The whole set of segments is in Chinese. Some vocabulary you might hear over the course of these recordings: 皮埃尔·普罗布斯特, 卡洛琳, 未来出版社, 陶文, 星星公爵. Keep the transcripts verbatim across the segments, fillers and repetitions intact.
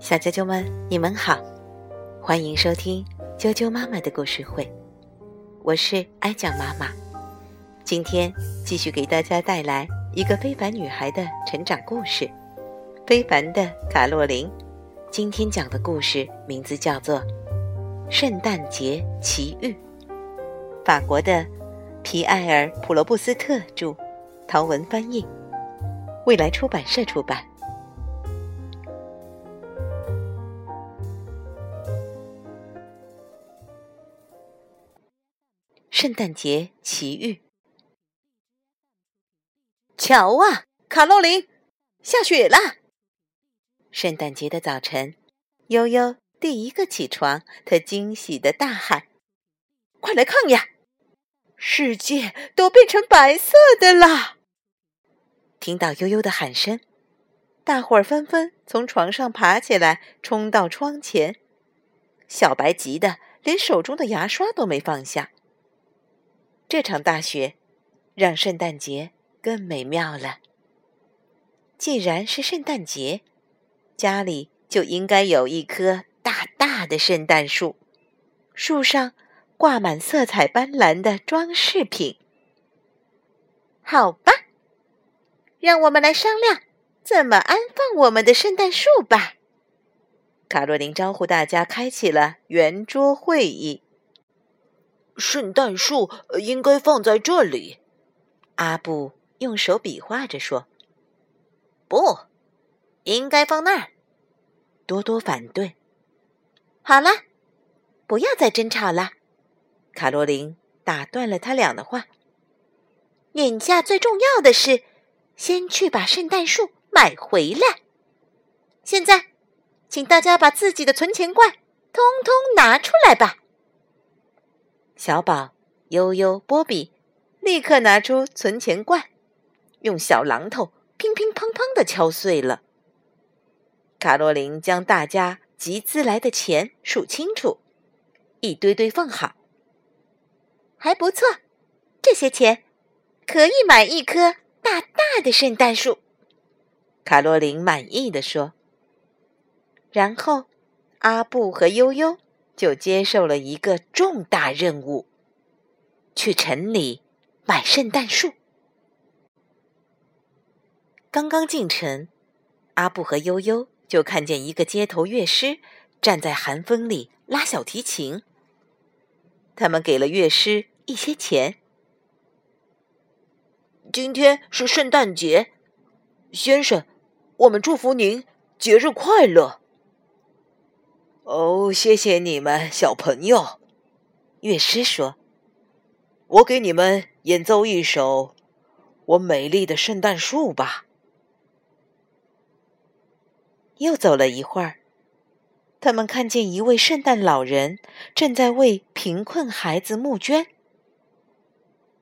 小啾啾们，你们好，欢迎收听啾啾妈妈的故事会，我是哀酱妈妈。今天继续给大家带来一个非凡女孩的成长故事，非凡的卡洛琳。今天讲的故事名字叫做圣诞节奇遇，法国的皮埃尔·普罗布斯特著，陶文翻译，未来出版社出版。圣诞节奇遇。瞧啊，卡洛琳，下雪了！圣诞节的早晨，悠悠第一个起床，她惊喜地大喊：“快来看呀，世界都变成白色的啦！”听到悠悠的喊声，大伙儿纷纷从床上爬起来，冲到窗前。小白急得连手中的牙刷都没放下。这场大雪让圣诞节更美妙了。既然是圣诞节，家里就应该有一棵大大的圣诞树，树上挂满色彩斑斓的装饰品。好吧，让我们来商量怎么安放我们的圣诞树吧。卡洛琳招呼大家开启了圆桌会议。圣诞树应该放在这里，阿布用手比划着说。不，应该放那儿，多多反对。好了，不要再争吵了，卡洛琳打断了他俩的话。眼下最重要的是，先去把圣诞树买回来。现在，请大家把自己的存钱罐通通拿出来吧。小宝、悠悠、波比立刻拿出存钱罐，用小榔头乒乒乓乓地敲碎了。卡洛琳将大家集资来的钱数清楚，一堆堆放好。还不错，这些钱可以买一棵大大的圣诞树，卡洛琳满意地说。然后，阿布和悠悠就接受了一个重大任务，去城里买圣诞树。刚刚进城，阿布和悠悠就看见一个街头乐师站在寒风里拉小提琴。他们给了乐师一些钱。今天是圣诞节，先生，我们祝福您节日快乐。哦，谢谢你们，小朋友，乐师说。我给你们演奏一首《我美丽的圣诞树》吧。又走了一会儿，他们看见一位圣诞老人正在为贫困孩子募捐。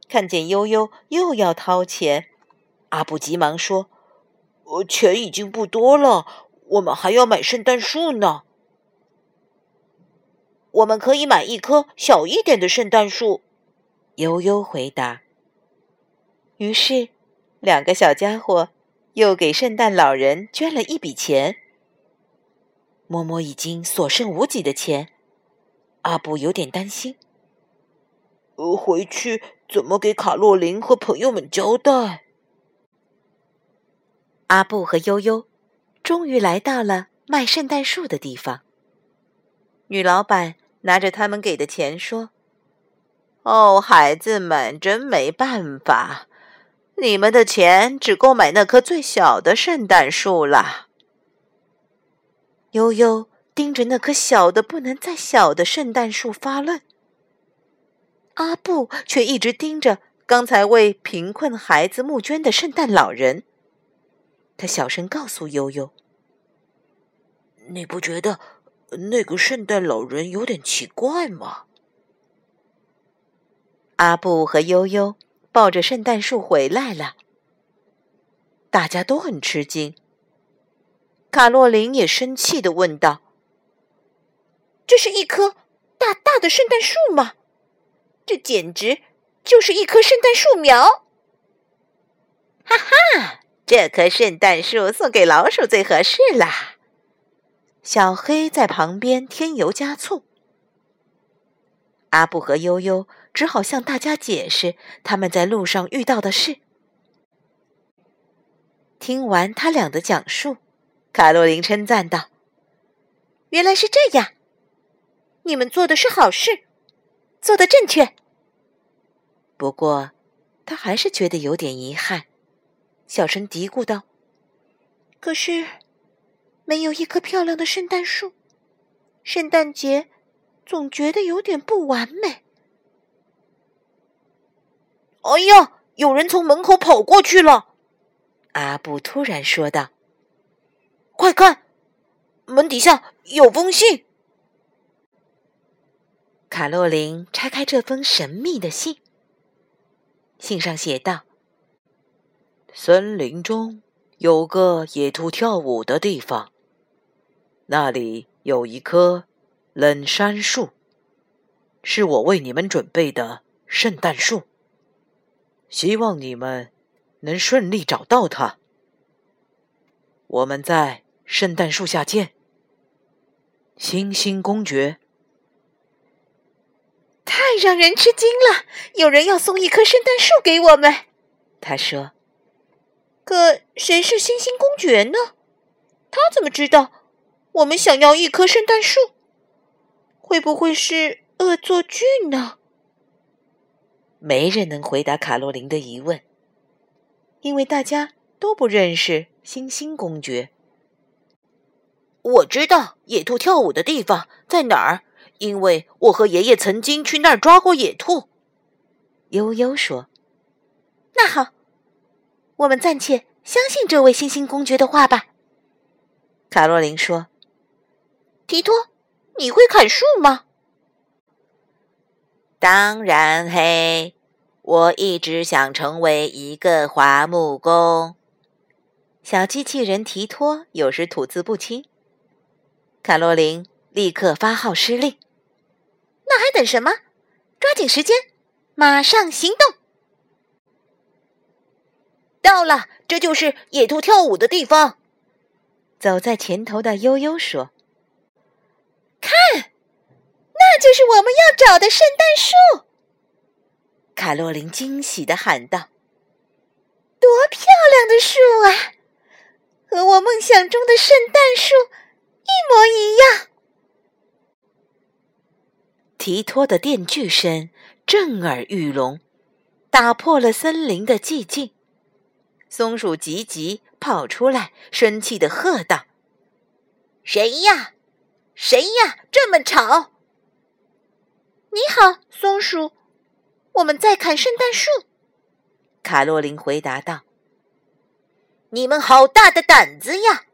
看见悠悠又要掏钱，阿布急忙说：“钱已经不多了，我们还要买圣诞树呢。”我们可以买一棵小一点的圣诞树，悠悠回答。于是，两个小家伙又给圣诞老人捐了一笔钱。摸摸已经所剩无几的钱，阿布有点担心。回去怎么给卡洛琳和朋友们交代？阿布和悠悠终于来到了卖圣诞树的地方。女老板拿着他们给的钱说：“哦，孩子们，真没办法，你们的钱只够买那棵最小的圣诞树了。”悠悠盯着那棵小的不能再小的圣诞树发愣，阿布却一直盯着刚才为贫困孩子募捐的圣诞老人。他小声告诉悠悠：“你不觉得那个圣诞老人有点奇怪吗？”阿布和悠悠抱着圣诞树回来了，大家都很吃惊。卡洛琳也生气地问道：“这是一棵大大的圣诞树吗？这简直就是一棵圣诞树苗！”哈哈，这棵圣诞树送给老鼠最合适啦。小黑在旁边添油加醋。阿布和悠悠只好向大家解释他们在路上遇到的事。听完他俩的讲述，卡洛琳称赞道：“原来是这样，你们做的是好事，做得正确。”不过，他还是觉得有点遗憾，小声嘀咕道：“可是，没有一棵漂亮的圣诞树，圣诞节总觉得有点不完美。”哎呀，有人从门口跑过去了！阿布突然说道：“快看，门底下有封信。”卡洛琳拆开这封神秘的信，信上写道：“森林中有个野兔跳舞的地方，那里有一棵冷杉树，是我为你们准备的圣诞树。希望你们能顺利找到它。我们在圣诞树下见，星星公爵。”太让人吃惊了！有人要送一棵圣诞树给我们，他说。可谁是星星公爵呢？他怎么知道我们想要一棵圣诞树？会不会是恶作剧呢？没人能回答卡洛琳的疑问，因为大家都不认识星星公爵。我知道野兔跳舞的地方在哪儿，因为我和爷爷曾经去那儿抓过野兔。悠悠说。那好，我们暂且相信这位星星公爵的话吧。卡洛琳说。提托，你会砍树吗？当然嘿，我一直想成为一个伐木工。小机器人提托有时吐字不清。卡洛琳立刻发号施令。那还等什么？抓紧时间，马上行动！到了，这就是野兔跳舞的地方。走在前头的悠悠说。看，那就是我们要找的圣诞树！卡洛琳惊喜地喊道：“多漂亮的树啊，和我梦想中的圣诞树一模一样！”提托的电锯声震耳欲聋，打破了森林的寂静。松鼠吉吉跑出来，生气地喝道：“谁呀？谁呀？这么吵！”“你好，松鼠，我们在砍圣诞树。”卡洛琳回答道。“你们好大的胆子呀！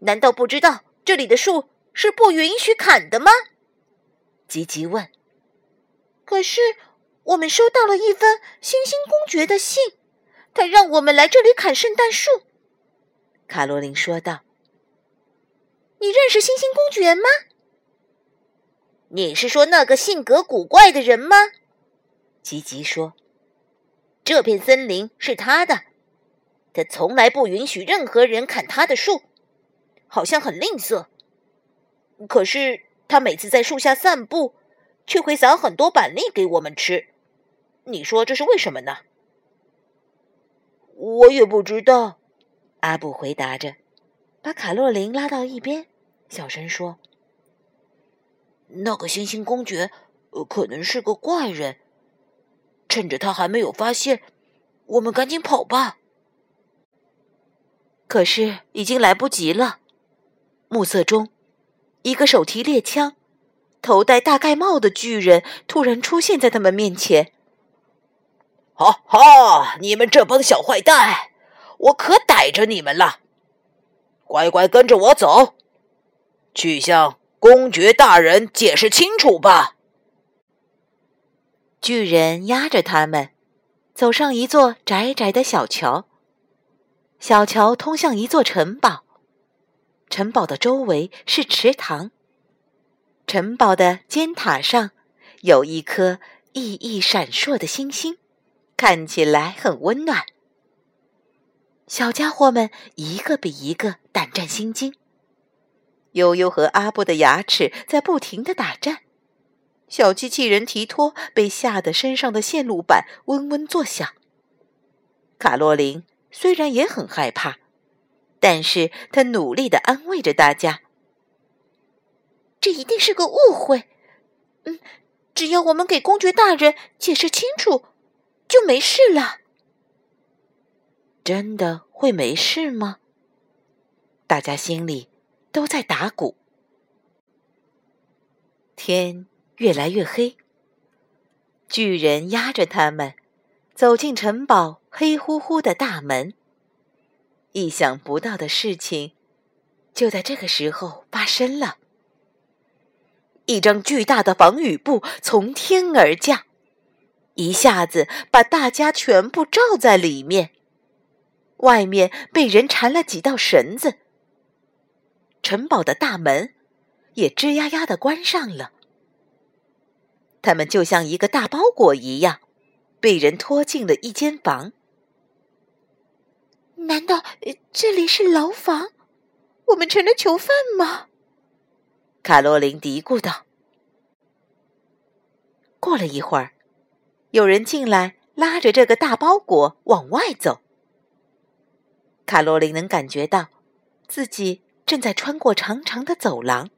难道不知道这里的树是不允许砍的吗？”吉吉问。“可是我们收到了一封星星公爵的信，他让我们来这里砍圣诞树。”卡洛琳说道。“你认识星星公爵吗？”“你是说那个性格古怪的人吗？”吉吉说。“这片森林是他的，他从来不允许任何人砍他的树，好像很吝啬。可是他每次在树下散步，却会撒很多板栗给我们吃。你说这是为什么呢？”“我也不知道。”阿布回答着，把卡洛琳拉到一边，小声说：“那个星星公爵可能是个怪人，趁着他还没有发现，我们赶紧跑吧。”可是已经来不及了。暮色中，一个手提猎枪、头戴大盖帽的巨人突然出现在他们面前。“哈哈，你们这帮小坏蛋，我可逮着你们了！乖乖跟着我走，去向公爵大人解释清楚吧。”巨人押着他们走上一座窄窄的小桥，小桥通向一座城堡，城堡的周围是池塘，城堡的尖塔上有一颗熠熠闪烁的星星，看起来很温暖。小家伙们一个比一个胆战心惊。悠悠和阿布的牙齿在不停地打颤，小机器人提托被吓得身上的线路板嗡嗡作响。卡洛琳虽然也很害怕，但是她努力地安慰着大家。这一定是个误会，嗯，只要我们给公爵大人解释清楚，就没事了。真的会没事吗？大家心里都在打鼓。天越来越黑，巨人压着他们走进城堡黑乎乎的大门。意想不到的事情就在这个时候发生了。一张巨大的防雨布从天而降，一下子把大家全部罩在里面。外面被人缠了几道绳子，城堡的大门也吱呀呀地关上了。他们就像一个大包裹一样，被人拖进了一间房。难道这里是牢房？我们成了囚犯吗？卡洛琳嘀咕道。过了一会儿，有人进来拉着这个大包裹往外走。卡洛琳能感觉到自己正在穿过长长的走廊，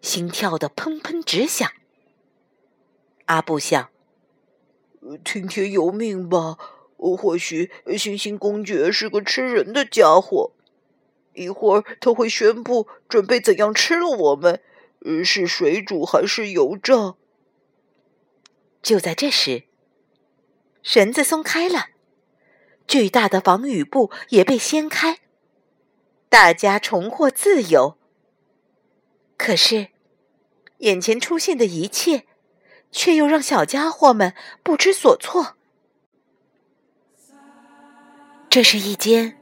心跳得砰砰直响。阿布想，听天由命吧，或许星星公爵是个吃人的家伙。一会儿他会宣布准备怎样吃了我们，是水煮还是油炸？就在这时，绳子松开了，巨大的防雨布也被掀开，大家重获自由。可是，眼前出现的一切，却又让小家伙们不知所措。这是一间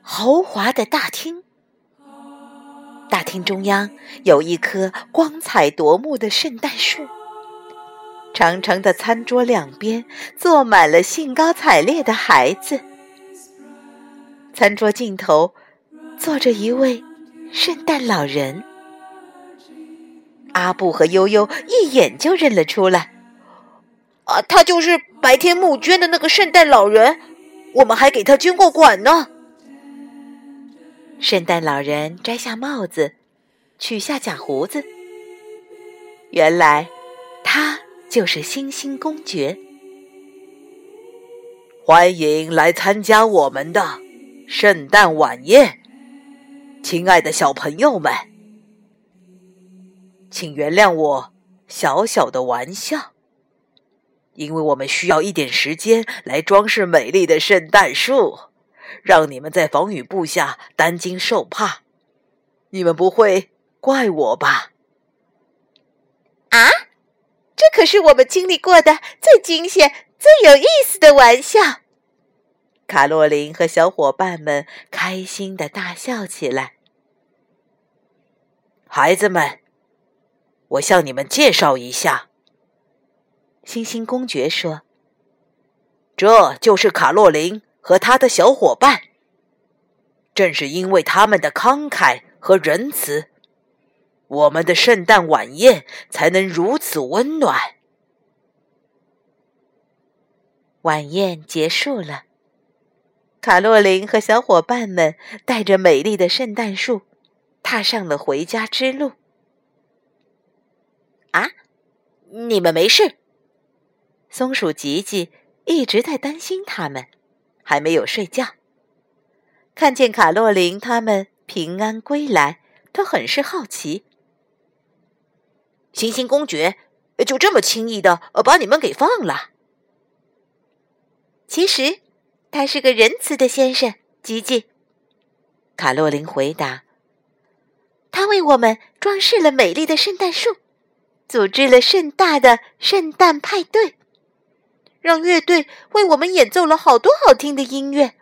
豪华的大厅，大厅中央有一棵光彩夺目的圣诞树，长长的餐桌两边坐满了兴高采烈的孩子，餐桌尽头坐着一位圣诞老人。阿布和悠悠一眼就认了出来，啊，他就是白天募捐的那个圣诞老人，我们还给他捐过款呢。圣诞老人摘下帽子，取下假胡子。原来，他就是星星公爵。欢迎来参加我们的圣诞晚宴，亲爱的小朋友们，请原谅我小小的玩笑，因为我们需要一点时间来装饰美丽的圣诞树。让你们在防雨布下担惊受怕，你们不会怪我吧？啊，这可是我们经历过的最惊险、最有意思的玩笑！卡洛琳和小伙伴们开心地大笑起来。孩子们，我向你们介绍一下，星星公爵说：“这就是卡洛琳。”和他的小伙伴，正是因为他们的慷慨和仁慈，我们的圣诞晚宴才能如此温暖。晚宴结束了，卡洛琳和小伙伴们带着美丽的圣诞树，踏上了回家之路。啊，你们没事？松鼠吉吉一直在担心他们。还没有睡觉，看见卡洛琳他们平安归来，他很是好奇。星星公爵就这么轻易的把你们给放了？其实他是个仁慈的先生，吉吉。卡洛琳回答，他为我们装饰了美丽的圣诞树，组织了盛大的圣诞派对。让乐队为我们演奏了好多好听的音乐，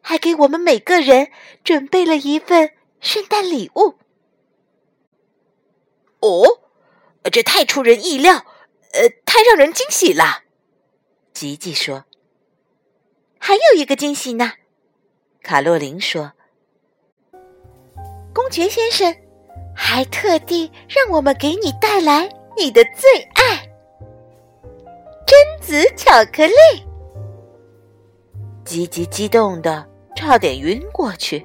还给我们每个人准备了一份圣诞礼物。哦，这太出人意料，呃，太让人惊喜了。吉吉说。还有一个惊喜呢，卡洛琳说：“公爵先生还特地让我们给你带来你的最爱——榛子巧克力。”吉吉激动的差点晕过去。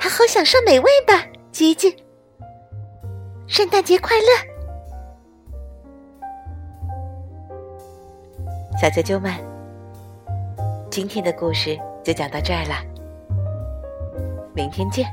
好好享受美味吧，吉吉！圣诞节快乐，小啾啾们！今天的故事就讲到这儿了，明天见。